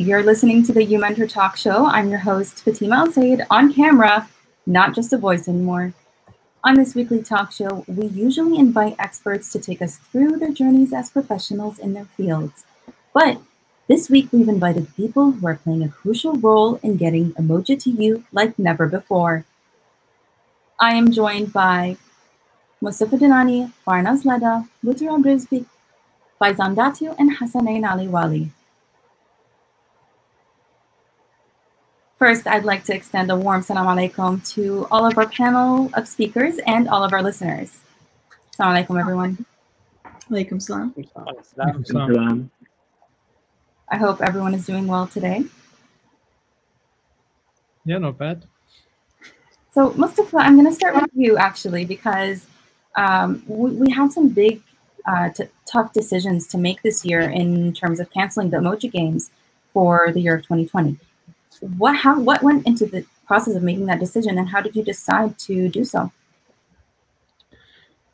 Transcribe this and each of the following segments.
You're listening to the YouMentor Talk Show. I'm your host, Fatima Al-Said, on camera, not just a voice anymore. On this weekly talk show, we usually invite experts to take us through their journeys as professionals in their fields. But this week, we've invited people who are playing a crucial role in getting Umoja to you like never before. I am joined by Mustafa Dinani, Farnaz Ladha, Buturab Rizvi, Faizaan Datoo, and Hasnainali Walli. First, I'd like to extend a warm salam alaikum to all of our panel of speakers and all of our listeners. Salam alaikum, everyone. Alaikum salam. I hope everyone is doing well today. Yeah, not bad. So, Mustafa, I'm going to start with you, actually, because we had some big, tough decisions to make this year in terms of canceling the Umoja Games for the year of 2020. What went into the process of making that decision, and how did you decide to do so?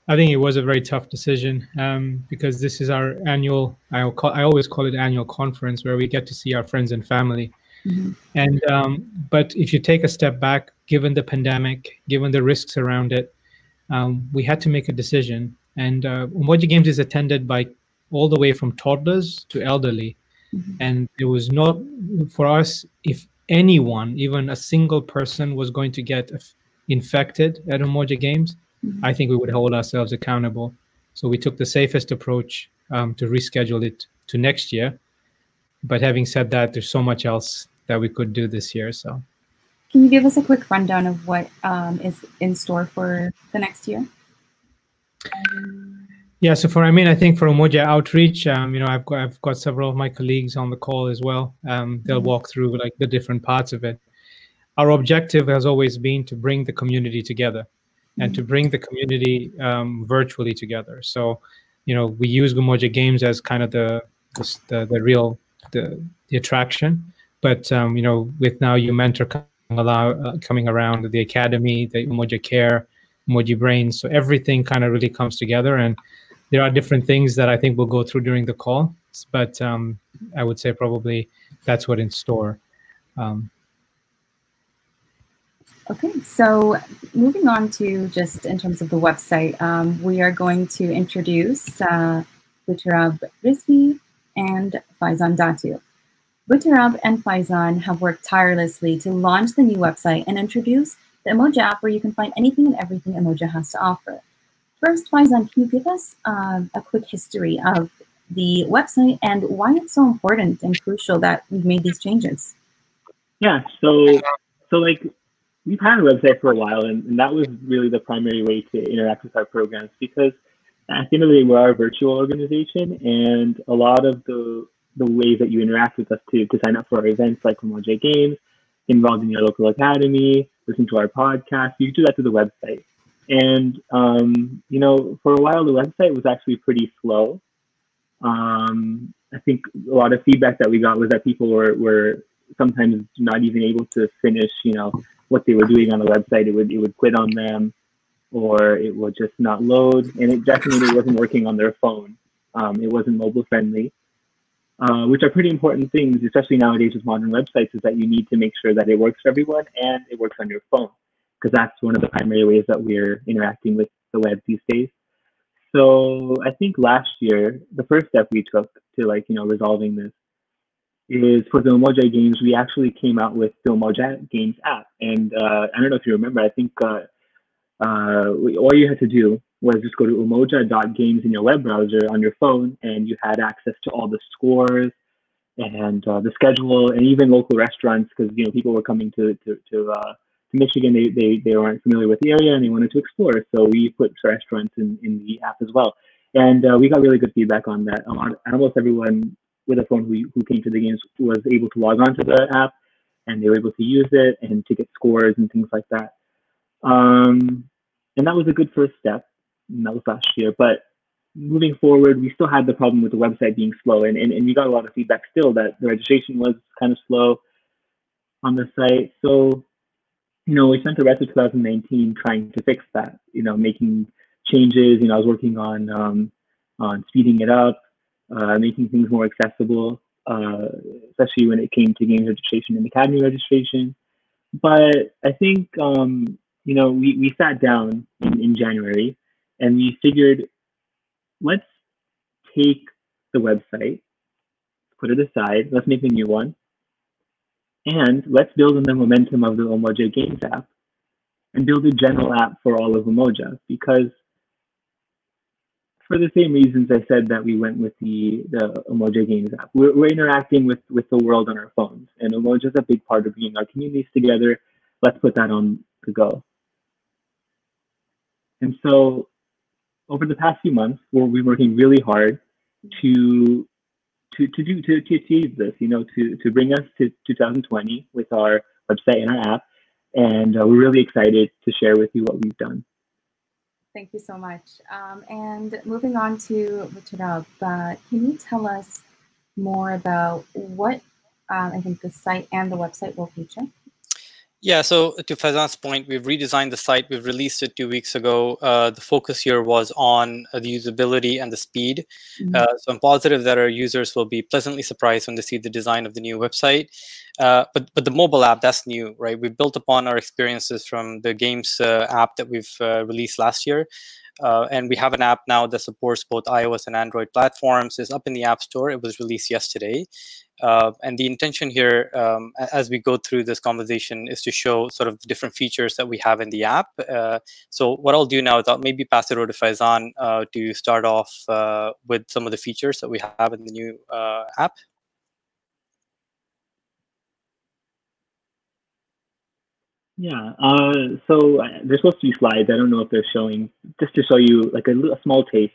I think it was a very tough decision because this is our annual, I always call it annual conference, where we get to see our friends and family. Mm-hmm. And but if you take a step back, given the pandemic, given the risks around it, we had to make a decision. And Umoja Games is attended by all the way from toddlers to elderly. And it was not for us, if anyone, even a single person was going to get infected at Umoja Games, I think we would hold ourselves accountable. So we took the safest approach to reschedule it to next year. But having said that, there's so much else that we could do this year. So can you give us a quick rundown of what is in store for the next year? Yeah, so I think for Umoja Outreach, I've got several of my colleagues on the call as well. They'll walk through like the different parts of it. Our objective has always been to bring the community together, and to bring the community virtually together. So, we use Umoja Games as kind of the real attraction. But with now YouMentor coming around, the academy, the Umoja Care, Umoja Brains, so everything kind of really comes together. And there are different things that I think we'll go through during the call, but I would say probably that's what's in store. Okay, so moving on to just in terms of the website, we are going to introduce Buturab Rizvi and Faizaan Datoo. Buturab and Faizaan have worked tirelessly to launch the new website and introduce the Umoja app, where you can find anything and everything Umoja has to offer. First, Faizaan, can you give us a quick history of the website and why it's so important and crucial that we've made these changes? Yeah, so we've had a website for a while, and that was really the primary way to interact with our programs, because at the end of the day, we're a virtual organization, and a lot of the ways that you interact with us to sign up for our events, like Umoja Games, involved in your local academy, listen to our podcast, you do that through the website. And, for a while, the website was actually pretty slow. I think a lot of feedback that we got was that people were sometimes not even able to finish, what they were doing on the website. It would quit on them, or it would just not load. And it definitely wasn't working on their phone. It wasn't mobile friendly, which are pretty important things, especially nowadays with modern websites, is that you need to make sure that it works for everyone and it works on your phone, because that's one of the primary ways that we're interacting with the web these days. So I think last year, the first step we took to resolving this is, for the Umoja Games, we actually came out with the Umoja Games app. And I don't know if you remember, I think all you had to do was just go to Umoja.games in your web browser on your phone, and you had access to all the scores and the schedule, and even local restaurants, because people were coming to Michigan, they weren't familiar with the area and they wanted to explore. So we put restaurants in the app as well. And we got really good feedback on that. Almost everyone with a phone who came to the games was able to log on to the app, and they were able to use it and to get scores and things like that. And that was a good first step, and that was last year. But moving forward, we still had the problem with the website being slow. And we got a lot of feedback still that the registration was kind of slow on the site. So we spent the rest of 2019 trying to fix that, making changes. I was working on speeding it up, making things more accessible. especially when it came to games registration and academy registration. But I think, you know, we sat down in January and we figured, let's take the website, put it aside, let's make a new one, and let's build on the momentum of the Umoja Games app and build a general app for all of Umoja, because for the same reasons I said that we went with the Umoja Games app. We're interacting with the world on our phones, and Umoja is a big part of bringing our communities together. Let's put that on the go. And so over the past few months, we've been working really hard to achieve this, you know, to bring us to 2020 with our website and our app. And we're really excited to share with you what we've done. Thank you so much. And moving on to Buturab, can you tell us more about what I think the site and the website will feature? Yeah, so to Faizan's point, we've redesigned the site. We've released it 2 weeks ago. The focus here was on the usability and the speed. Mm-hmm. So I'm positive that our users will be pleasantly surprised when they see the design of the new website. But the mobile app, that's new, right? We built upon our experiences from the games app that we've released last year. And we have an app now that supports both iOS and Android platforms. It's up in the App Store. It was released yesterday. And the intention here, as we go through this conversation, is to show sort of the different features that we have in the app. So what I'll do now is I'll maybe pass it over to Faizaan to start off with some of the features that we have in the new app. Yeah, so there's supposed to be slides. I don't know if they're showing, just to show you like a small taste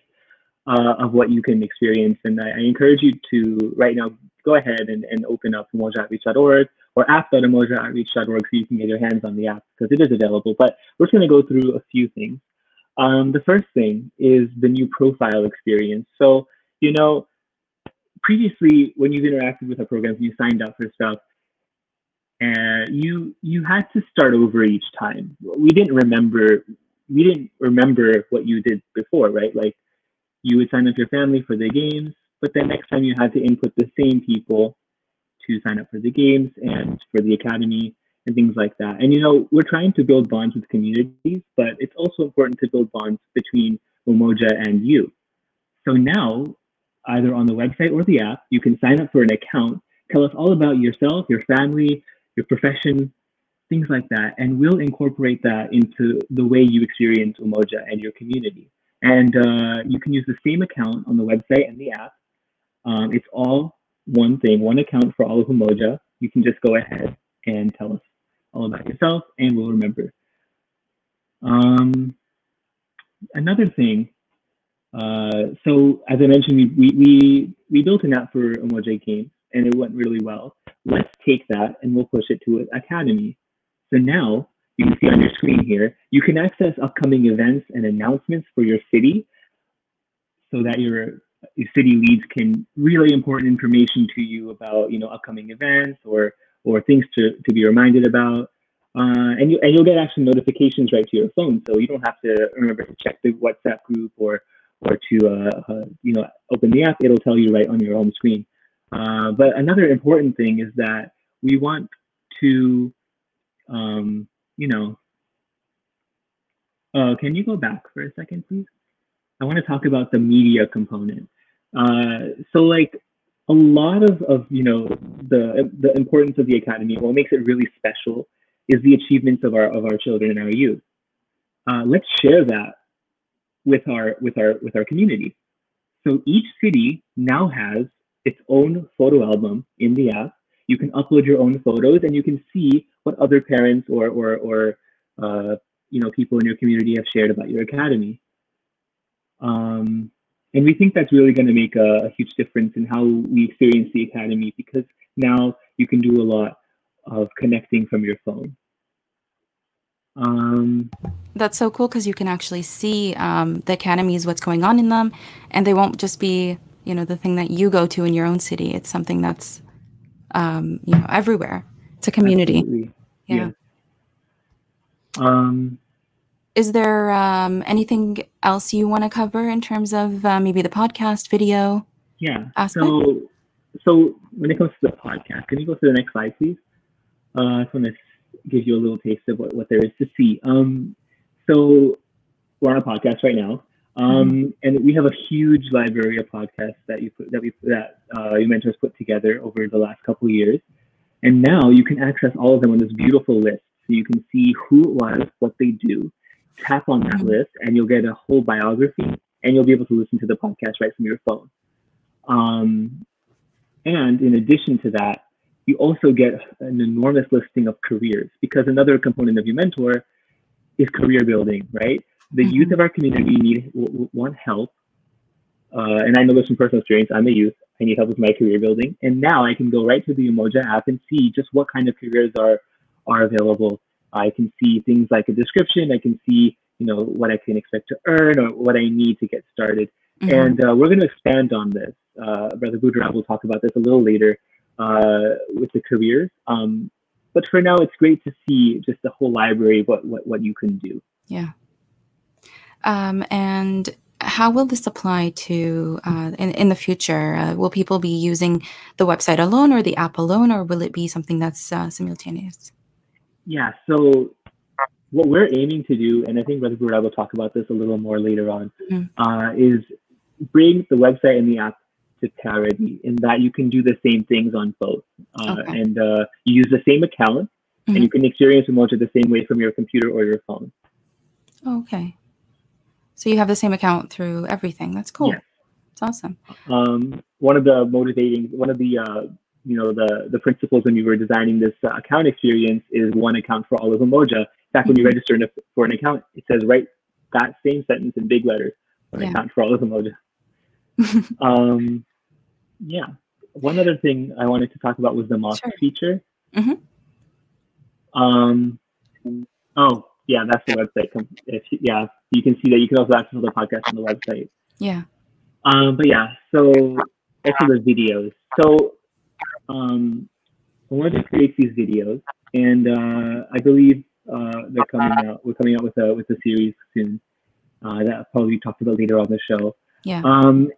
of what you can experience. And I encourage you to right now go ahead and open up umojaoutreach.org or app.umojaoutreach.org so you can get your hands on the app, because it is available. But we're just going to go through a few things. The first thing is the new profile experience. So, you know, previously when you've interacted with our programs, you signed up for stuff, and you had to start over each time. We didn't remember what you did before, right? Like, you would sign up your family for the games, but then next time you had to input the same people to sign up for the games and for the academy and things like that. And, you know, we're trying to build bonds with communities, but it's also important to build bonds between Umoja and you. So now, either on the website or the app, you can sign up for an account, tell us all about yourself, your family, your profession, things like that. And we'll incorporate that into the way you experience Umoja and your community. And you can use the same account on the website and the app. It's all one thing, one account for all of Umoja. You can just go ahead and tell us all about yourself, and we'll remember. Another thing, so as I mentioned, we built an app for Umoja Games, and it went really well. Let's take that and we'll push it to Academy. So now, you can see on your screen here, you can access upcoming events and announcements for your city, so that your city leads can relay important information to you about, you know, upcoming events or things to be reminded about. And you'll get actual notifications right to your phone, so you don't have to remember to check the WhatsApp group or to you know, open the app. It'll tell you right on your home screen. But another important thing is that we want to, you know, can you go back for a second, please? I want to talk about the media component. So like a lot of you know, the importance of the academy, what makes it really special is the achievements of our children and our youth. Let's share that with our community. So each city now has its own photo album in the app. You can upload your own photos, and you can see what other parents or you know, people in your community have shared about your academy. And we think that's really going to make a huge difference in how we experience the academy, because now you can do a lot of connecting from your phone. That's so cool, because you can actually see the academies, what's going on in them, and they won't just be, you know, the thing that you go to in your own city. It's something that's, you know, everywhere. It's a community. Absolutely. Yeah. Yes. Is there anything else you want to cover in terms of maybe the podcast, video? Yeah. Aspect? So when it comes to the podcast, can you go to the next slide, please? I just want to give you a little taste of what there is to see. So we're on a podcast right now, and we have a huge library of podcasts that YouMentor put together over the last couple of years. And now you can access all of them on this beautiful list. So you can see who it was, what they do. Tap on that list and you'll get a whole biography, and you'll be able to listen to the podcast right from your phone. And in addition to that, you also get an enormous listing of careers, because another component of YouMentor is career building, right? The youth of our community want help. And I know this from personal experience. I'm a youth. I need help with my career building. And now I can go right to the Umoja app and see just what kind of careers are available. I can see things like a description. I can see, what I can expect to earn or what I need to get started. Mm-hmm. And we're going to expand on this. Brother Buturab will talk about this a little later with the careers. But for now, it's great to see just the whole library of what you can do. Yeah. And how will this apply to in the future? Will people be using the website alone or the app alone, or will it be something that's simultaneous? Yeah, so what we're aiming to do, and I think Brother Buturab will talk about this a little more later on, is bring the website and the app to parity, in that you can do the same things on both. And you use the same account, and you can experience Umoja the same way from your computer or your phone. Okay. So you have the same account through everything. That's cool. Yeah. That's awesome. One of the principles when you were designing this account experience is one account for all of Umoja. In fact, when you register for an account, it says, write that same sentence in big letters, account for all of Umoja. Yeah. One other thing I wanted to talk about was the mock feature. Mm-hmm. That's the website. You can see that you can also access the podcast on the website. Yeah. So also the videos. So I wanted to create these videos, and I believe we're coming out with a series soon that probably talked about later on the show. Yeah. And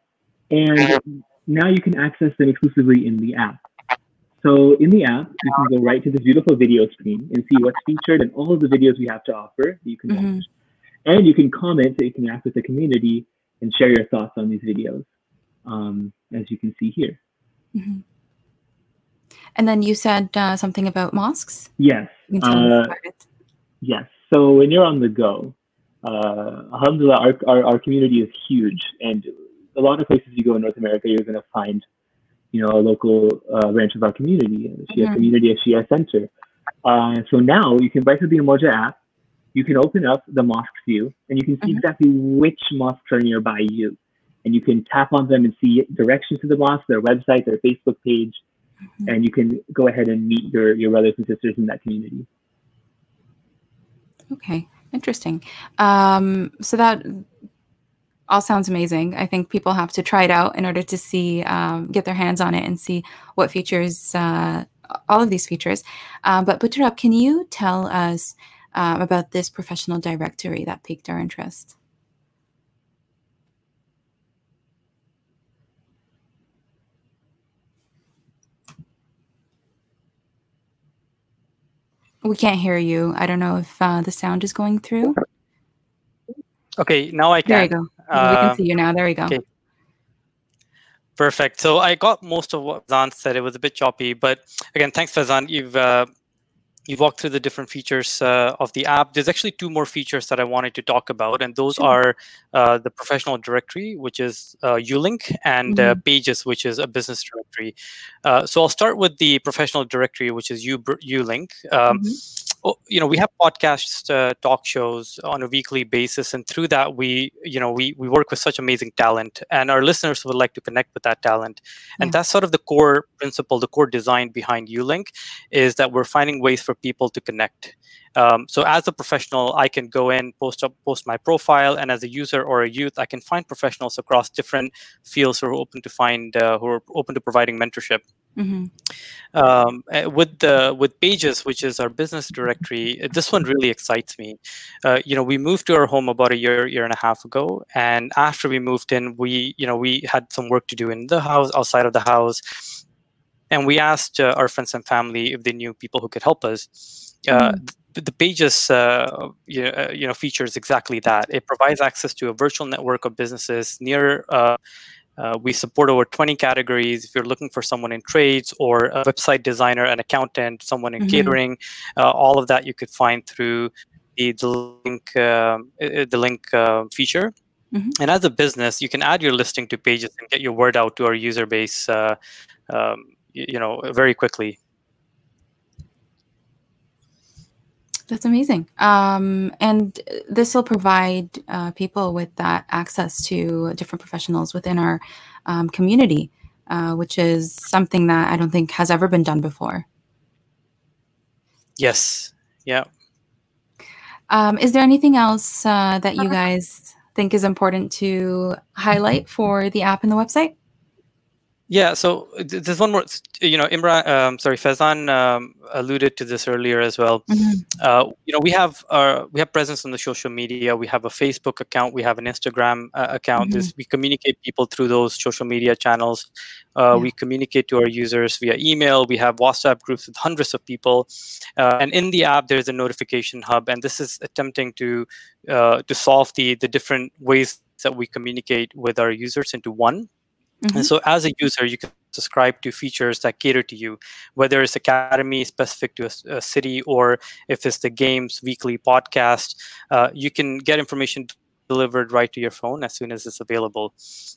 now you can access them exclusively in the app. So in the app, you can go right to this beautiful video screen and see what's featured and all of the videos we have to offer that you can watch. And you can comment, so you can act with the community and share your thoughts on these videos, as you can see here. Mm-hmm. And then you said something about mosques? Yes. Yes. So when you're on the go, alhamdulillah, our community is huge. And a lot of places you go in North America, you're going to find a local branch of our community, a Shia community, a Shia center. So now you can buy through the Umoja app, you can open up the mosque view, and you can see exactly which mosques are nearby you. And you can tap on them and see directions to the mosque, their website, their Facebook page, and you can go ahead and meet your brothers and sisters in that community. Okay, interesting. So that all sounds amazing. I think people have to try it out in order to see, get their hands on it and see what features, all of these features. But Buturab, can you tell us about this professional directory that piqued our interest? We can't hear you. I don't know if the sound is going through. Okay, now I can. There you go. We can see you now. There you go. Okay. Perfect. So I got most of what Faizaan said. It was a bit choppy, but again, thanks, Faizaan. You've walked through the different features of the app. There's actually two more features that I wanted to talk about, and those are the professional directory, which is U-Link, and Pages, which is a business directory. So I'll start with the professional directory, which is U-Link. We have podcasts, talk shows on a weekly basis, and through that, we work with such amazing talent, and our listeners would like to connect with that talent. And that's sort of the core principle, the core design behind U-Link, is that we're finding ways for people to connect. So as a professional, I can go in, post my profile, and as a user or a youth, I can find professionals across different fields who are open to providing mentorship. With Pages, which is our business directory, this one really excites me. We moved to our home about a year and a half ago, and after we moved in, we had some work to do in the house, outside of the house. And we asked our friends and family if they knew people who could help us. The Pages features exactly that. It provides access to a virtual network of businesses near. We support over 20 categories. If you're looking for someone in trades or a website designer, an accountant, someone in catering, all of that you could find through the link feature. And as a business, you can add your listing to Pages and get your word out to our user base, very quickly. That's amazing. And this will provide people with that access to different professionals within our community, which is something that I don't think has ever been done before. Yes. Yeah. Is there anything else that you guys think is important to highlight for the app and the website? Yeah, so there's one more, Faizaan alluded to this earlier as well. We have presence on the social media. We have a Facebook account. We have an Instagram account. We communicate people through those social media channels. We communicate to our users via email. We have WhatsApp groups with hundreds of people. And in the app, there's a notification hub. And this is attempting to solve the different ways that we communicate with our users into one. And so as a user, you can subscribe to features that cater to you, whether it's academy specific to a city or if it's the games weekly podcast, you can get information delivered right to your phone as soon as it's available.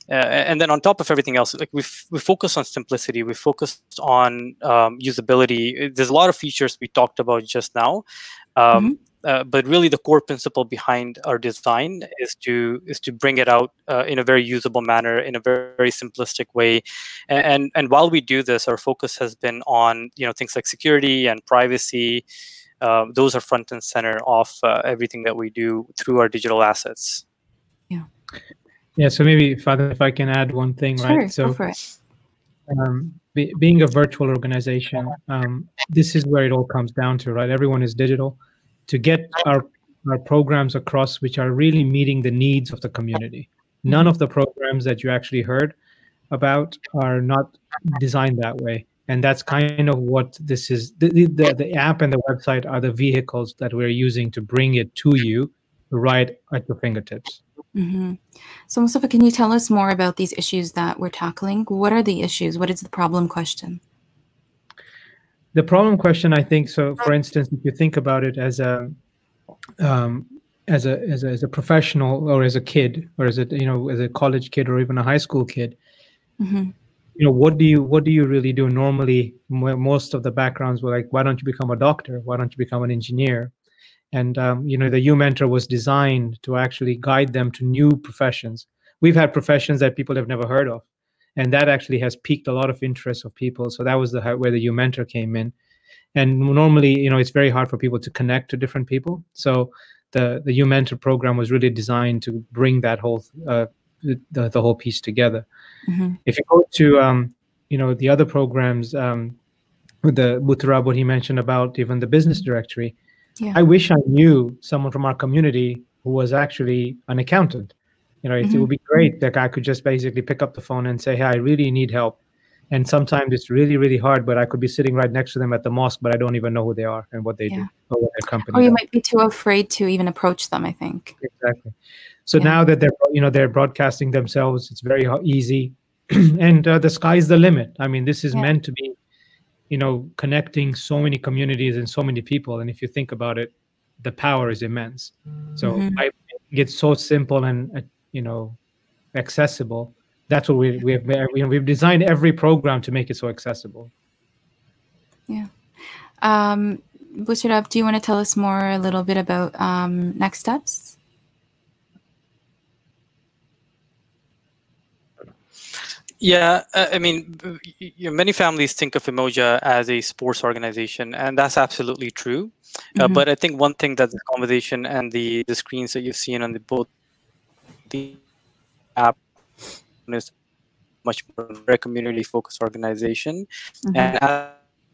And then on top of everything else, like we focus on simplicity, we focused on usability. There's a lot of features we talked about just now. But really, the core principle behind our design is to bring it out in a very usable manner, in a very simplistic way. And while we do this, our focus has been on things like security and privacy. Those are front and center of everything that we do through our digital assets. Yeah. So maybe, Father, if I can add one thing, sure, right? So, go for it. Being a virtual organization, this is where it all comes down to, right? Everyone is digital. To get our programs across, which are really meeting the needs of the community. None of the programs that you actually heard about are not designed that way. And that's kind of what this is. The app and the website are the vehicles that we're using to bring it to you right at your fingertips. So Mustafa, can you tell us more about these issues that we're tackling? What are the issues? What is the problem question? The problem question, I think, so for instance, if you think about it as a professional or as a kid or as a college kid or even a high school kid, what do you really do? Normally, most of the backgrounds were like, why don't you become a doctor? Why don't you become an engineer? And the YouMentor was designed to actually guide them to new professions. We've had professions that people have never heard of. And that actually has piqued a lot of interest of people. So that was where the YouMentor came in. And normally, it's very hard for people to connect to different people. So the YouMentor program was really designed to bring that whole the whole piece together. If you go to the other programs, the Buturab, what he mentioned about even the business directory, I wish I knew someone from our community who was actually an accountant. It would be great that I could just basically pick up the phone and say, hey, I really need help. And sometimes it's really, really hard, but I could be sitting right next to them at the mosque, but I don't even know who they are and what they do or what their company is. Or you might be too afraid to even approach them, I think. Exactly. So now that they're broadcasting themselves, it's very easy. And the sky's the limit. I mean, this is meant to be, connecting so many communities and so many people. And if you think about it, the power is immense. So I think it's so simple and accessible. That's what we have. We've designed every program to make it so accessible. Yeah. Buturab, do you want to tell us more a little bit about next steps? Yeah, many families think of Umoja as a sports organization, and that's absolutely true. But I think one thing that the conversation and the screens that you've seen on the app is much more a community-focused organization, and as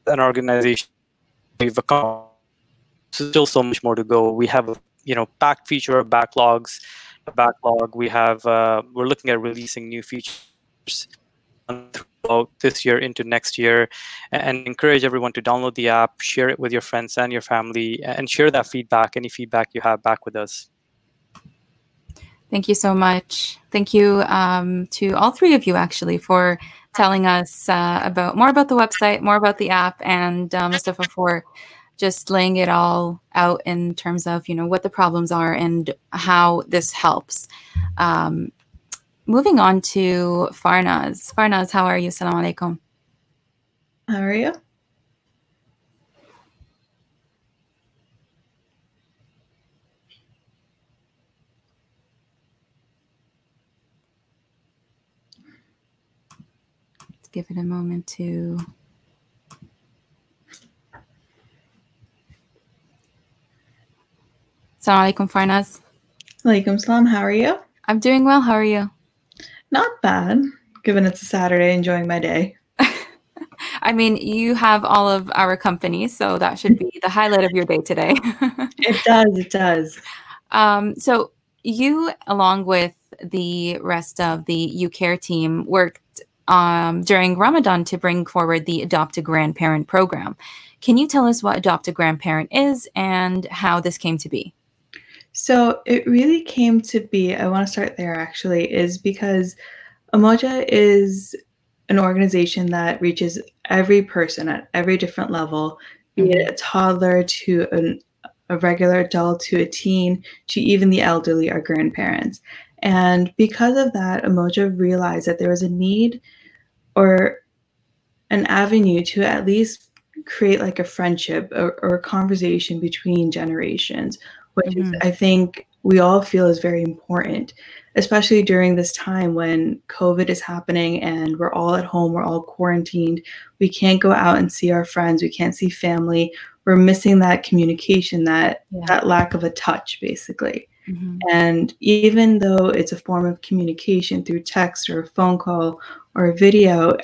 an organization, we've accomplished still so much more to go. We have packed feature backlog. We have we're looking at releasing new features throughout this year into next year, and encourage everyone to download the app, share it with your friends and your family, and share that feedback, any feedback you have back with us. Thank you so much. Thank you to all three of you, actually, for telling us more about the website, more about the app, and Mustafa for just laying it all out in terms of, you know, what the problems are and how this helps. Moving on to Farnaz. Farnaz, how are you? Assalamu alaikum. How are you? Let's give it a moment to... Assalamu alaikum, Farnaz. Alaikum salam. How are you? I'm doing well. How are you? Not bad, given it's a Saturday, enjoying my day. I mean, you have all of our company, so that should be the highlight of your day today. It does. So you, along with the rest of the You Care team, worked during Ramadan to bring forward the Adopt a Grandparent program. Can you tell us what Adopt a Grandparent is and how this came to be? So it really came to be, I want to start there actually, is because Umoja is an organization that reaches every person at every different level, be it a toddler to a regular adult to a teen to even the elderly or grandparents. And because of that, Umoja realized that there was a need or an avenue to at least create like a friendship or a conversation between generations, which is, I think we all feel is very important, especially during this time when COVID is happening and we're all at home, we're all quarantined. We can't go out and see our friends. We can't see family. We're missing that communication, that lack of a touch, basically. Mm-hmm. And even though it's a form of communication through text or a phone call or a video,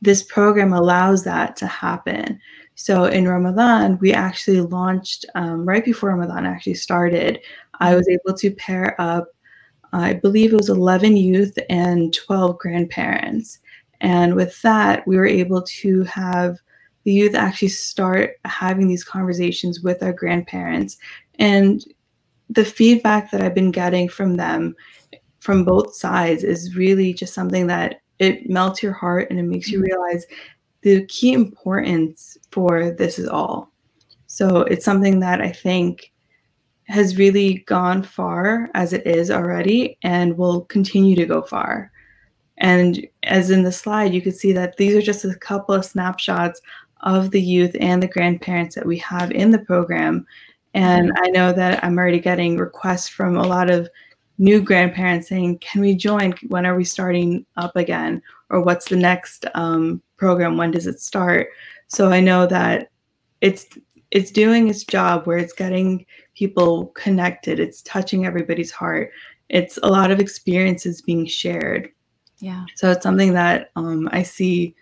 this program allows that to happen. So in Ramadan, we actually launched, right before Ramadan actually started, I was able to pair up, I believe it was 11 youth and 12 grandparents. And with that, we were able to have the youth actually start having these conversations with our grandparents. And the feedback that I've been getting from them, from both sides, is really just something that it melts your heart and it makes you realize the key importance for this is all. So it's something that I think has really gone far as it is already and will continue to go far. And as in the slide, you could see that these are just a couple of snapshots of the youth and the grandparents that we have in the program. And I know that I'm already getting requests from a lot of new grandparents saying, can we join? When are we starting up again? Or what's the next program? When does it start? So I know that it's doing its job where it's getting people connected. It's touching everybody's heart. It's a lot of experiences being shared. Yeah. So it's something that I see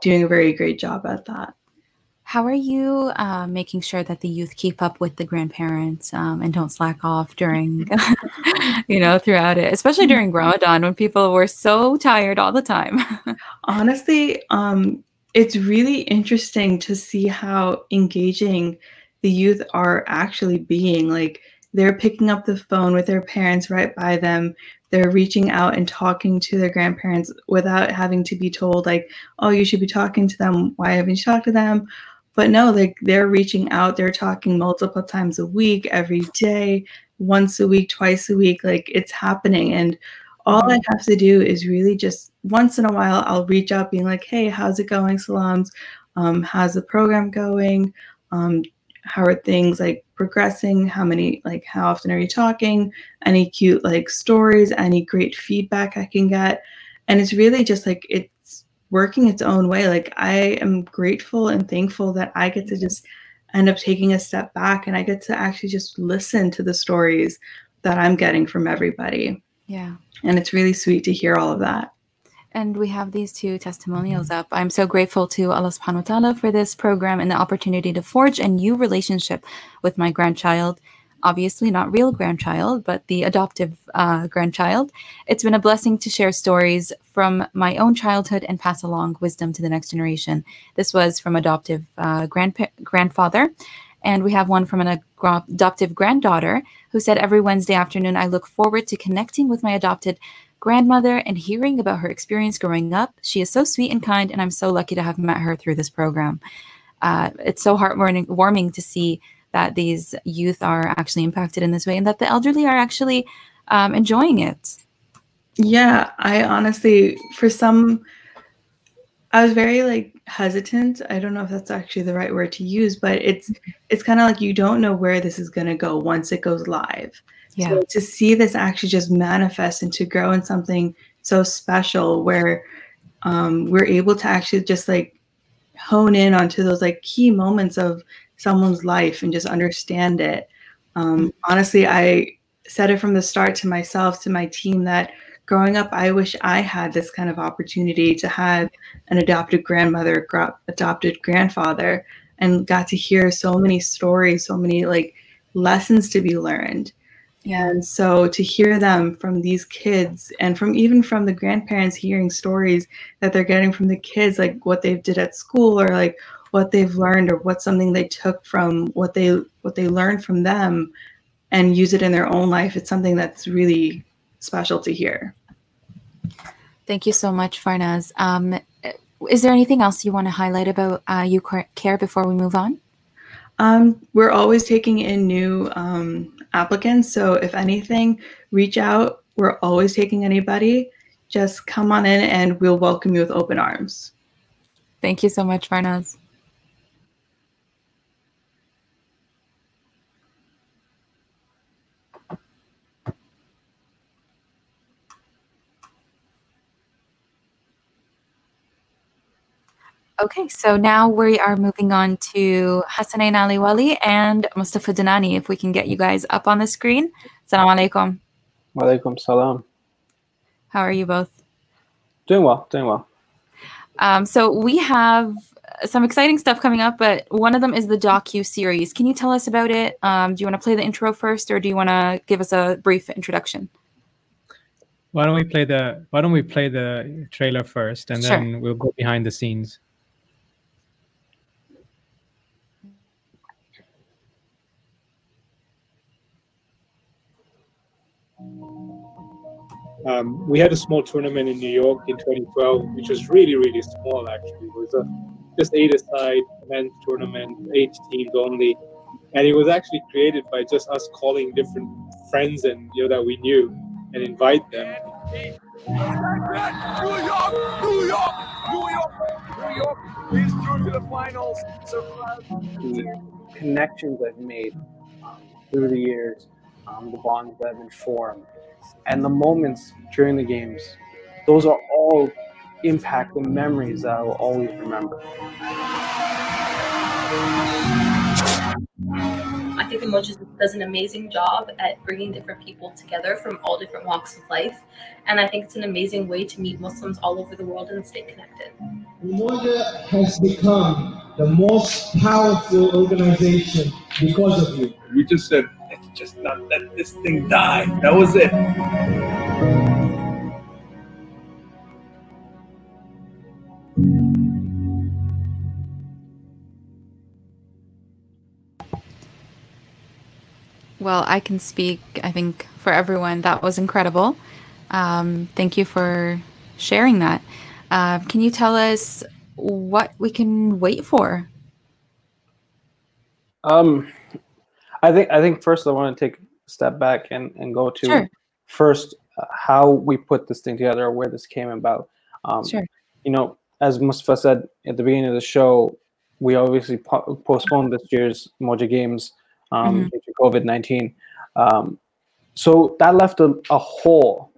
doing a very great job at that. How are you making sure that the youth keep up with the grandparents and don't slack off during, throughout it, especially during Ramadan when people were so tired all the time? Honestly, it's really interesting to see how engaging the youth are actually being. Like, they're picking up the phone with their parents right by them. They're reaching out and talking to their grandparents without having to be told, like, oh, you should be talking to them. Why haven't you talked to them? But no, like, they're reaching out, they're talking multiple times a week, every day, once a week, twice a week, like it's happening. And all I have to do is really just once in a while, I'll reach out being like, hey, how's it going? Salams. How's the program going? How are things like progressing? How often are you talking? Any cute like stories, any great feedback I can get. And it's really just like, it's working its own way. Like, I am grateful and thankful that I get to just end up taking a step back and I get to actually just listen to the stories that I'm getting from everybody. Yeah. And it's really sweet to hear all of that. And we have these two testimonials up. I'm so grateful to Allah subhanahu wa ta'ala for this program and the opportunity to forge a new relationship with my grandchild. obviously not real grandchild, but the adoptive grandchild. It's been a blessing to share stories from my own childhood and pass along wisdom to the next generation. This was from adoptive grandfather. And we have one from an adoptive granddaughter who said, every Wednesday afternoon, I look forward to connecting with my adopted grandmother and hearing about her experience growing up. She is so sweet and kind, and I'm so lucky to have met her through this program. It's so heartwarming to see that these youth are actually impacted in this way and that the elderly are actually enjoying it. Yeah, I honestly, I was very hesitant. I don't know if that's actually the right word to use, but it's kind of like you don't know where this is going to go once it goes live. Yeah. So to see this actually just manifest and to grow in something so special where we're able to actually just hone in onto those key moments of someone's life and just understand it. Honestly, I said it from the start to myself, to my team, that growing up, I wish I had this kind of opportunity to have an adopted grandmother, adopted grandfather, and got to hear so many stories, so many lessons to be learned. Yeah. And so to hear them from these kids and from the grandparents, hearing stories that they're getting from the kids, what they did at school or what they've learned or what's something they took from what they learned from them and use it in their own life. It's something that's really special to hear. Thank you so much, Farnaz. Is there anything else you want to highlight about YouCare before we move on? We're always taking in new applicants. So if anything, reach out. We're always taking anybody. Just come on in and we'll welcome you with open arms. Thank you so much, Farnaz. Okay, so now we are moving on to Hasnainali Walli and Mustafa Dinani. If we can get you guys up on the screen. Assalamu alaikum. Wa alaikum salam. How are you both? Doing well, doing well. So we have some exciting stuff coming up, but one of them is the docu-series. Can you tell us about it? Do you want to play the intro first, or do you want to give us a brief introduction? Why don't we play the trailer first, and sure. Then we'll go behind the scenes. We had a small tournament in New York in 2012, which was really, really small, actually. It was just 8-a-side men's tournament, 8 teams only. And it was actually created by just us calling different friends and that we knew and invite them. New York, please through to the finals. The connections I've made through the years, the bonds that have been formed, and the moments during the games, those are all impact and memories that I will always remember. I think Umoja does an amazing job at bringing different people together from all different walks of life, and I think it's an amazing way to meet Muslims all over the world and stay connected. Umoja has become the most powerful organization because of you. We just said, just not let this thing die. That was it. Well, I can speak, I think, for everyone. That was incredible. Thank you for sharing that. Can you tell us what we can wait for? I think first I want to take a step back and go to sure. First how we put this thing together, where this came about. Sure. As Mustafa said at the beginning of the show, we obviously postponed this year's Umoja Games due to COVID-19. So that left a hole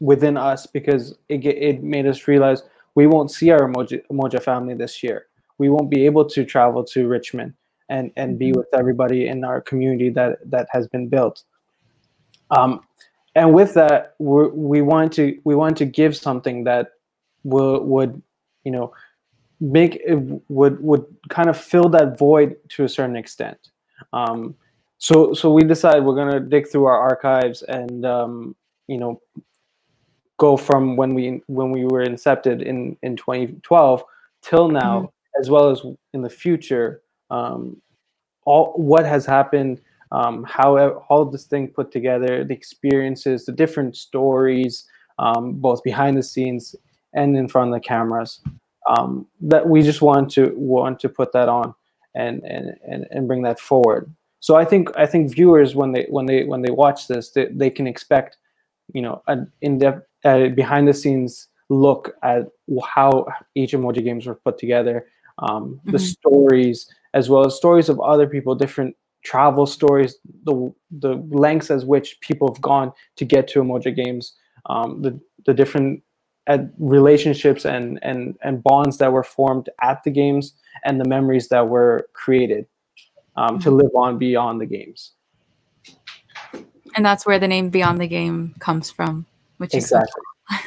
within us because it made us realize we won't see our Umoja family this year. We won't be able to travel to Richmond and be with everybody in our community that has been built. And with that, we want to give something that would kind of fill that void to a certain extent. So we decide we're going to dig through our archives and, go from when we were incepted in 2012 till now, mm-hmm. as well as in the future, all what has happened, how all this thing put together, the experiences, the different stories, both behind the scenes and in front of the cameras, that we just want to put that on and bring that forward. So I think viewers when they watch this, they can expect, an in-depth behind the scenes look at how each Umoja Games were put together, mm-hmm. the stories, as well as stories of other people, different travel stories, the lengths as which people have gone to get to Umoja Games, the different relationships and bonds that were formed at the games, and the memories that were created to live on beyond the games. And that's where the name Beyond the Game comes from, which exactly. is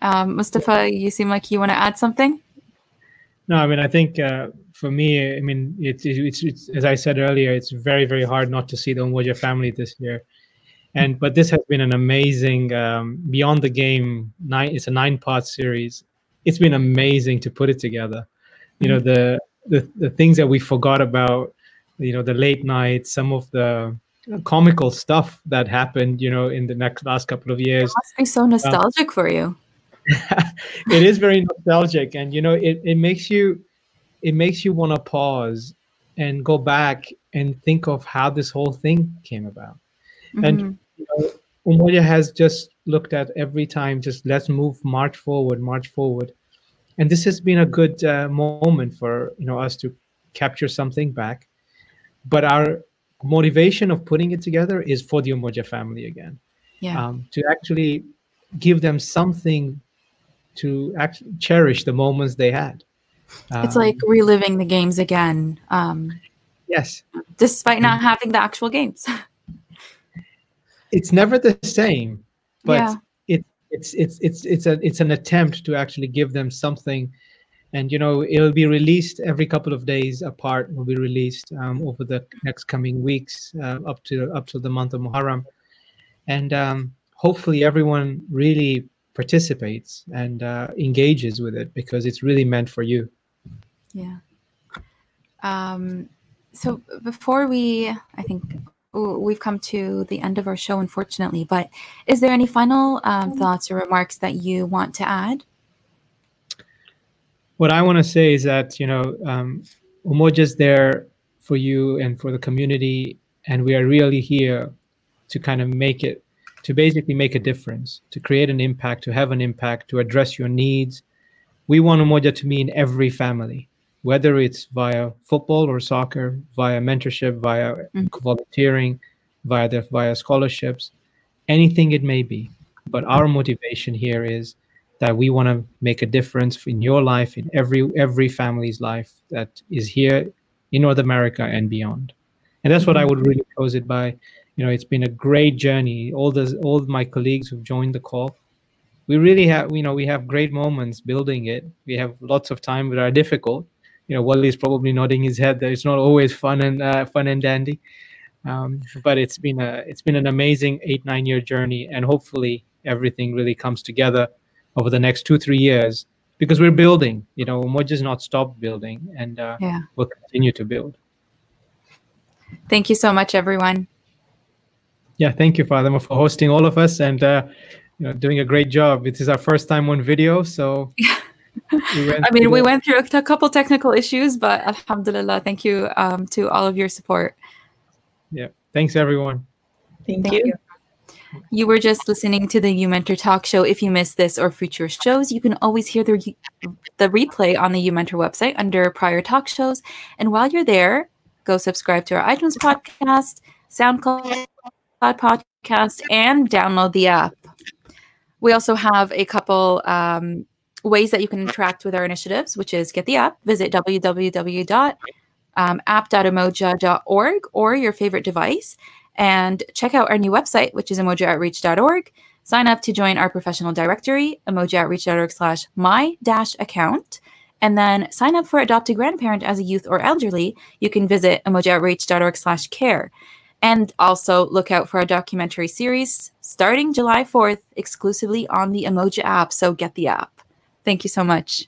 cool. Mustafa, you seem like you want to add something? No, I mean, I think for me, I mean, it's as I said earlier, it's very, very hard not to see the Umoja family this year. But this has been an amazing Beyond the Game. It's a 9-part series. It's been amazing to put it together. You know, the things that we forgot about, the late nights, some of the comical stuff that happened, in the last couple of years. It must be so nostalgic for you. It is very nostalgic, and it makes you want to pause and go back and think of how this whole thing came about. Mm-hmm. And Umoja has just looked at every time, just let's move, march forward. And this has been a good moment for us to capture something back. But our motivation of putting it together is for the Umoja family again, to actually give them something to actually cherish the moments they had. It's like reliving the games again. Yes. Despite not having the actual games. It's never the same, but it's an attempt to actually give them something. And, it'll be released every couple of days apart. Will be released over the next coming weeks up to the month of Muharram. And hopefully everyone really participates and engages with it, because it's really meant for you. Yeah. So before we've come to the end of our show, unfortunately, but is there any final thoughts or remarks that you want to add? What I want to say is that, Umoja's there for you and for the community, and we are really here to kind of make a difference, to create an impact, to have an impact, to address your needs. We want Umoja to mean every family, whether it's via football or soccer, via mentorship, via volunteering, via scholarships, anything it may be. But our motivation here is that we want to make a difference in your life, in every family's life that is here in North America and beyond. And that's what I would really close it by. It's been a great journey. All my colleagues who've joined the call, we really have, we have great moments building it. We have lots of time that are difficult. Wally's probably nodding his head that it's not always fun and dandy. But it's been an amazing 8-9 year journey, and hopefully everything really comes together over the next 2-3 years, because we're building. Umoja's not stopped building, and we'll continue to build. Thank you so much, everyone. Yeah, thank you, Fatima, for hosting all of us and doing a great job. It is our first time on video, so. We went through a couple technical issues, but alhamdulillah, thank you to all of your support. Yeah, thanks, everyone. Thank you. You were just listening to the YouMentor Talk Show. If you missed this or future shows, you can always hear the replay on the YouMentor website under prior talk shows. And while you're there, go subscribe to our iTunes podcast, SoundCloud podcast, and download the app. We also have a couple ways that you can interact with our initiatives, which is get the app, visit www.app.umoja.org or your favorite device, and check out our new website, which is umojaoutreach.org. Sign up to join our professional directory, umojaoutreach.org/my-account, and then sign up for Adopt a Grandparent as a youth or elderly. You can visit umojaoutreach.org/care. And also look out for our documentary series starting July 4th exclusively on the Umoja app. So get the app. Thank you so much.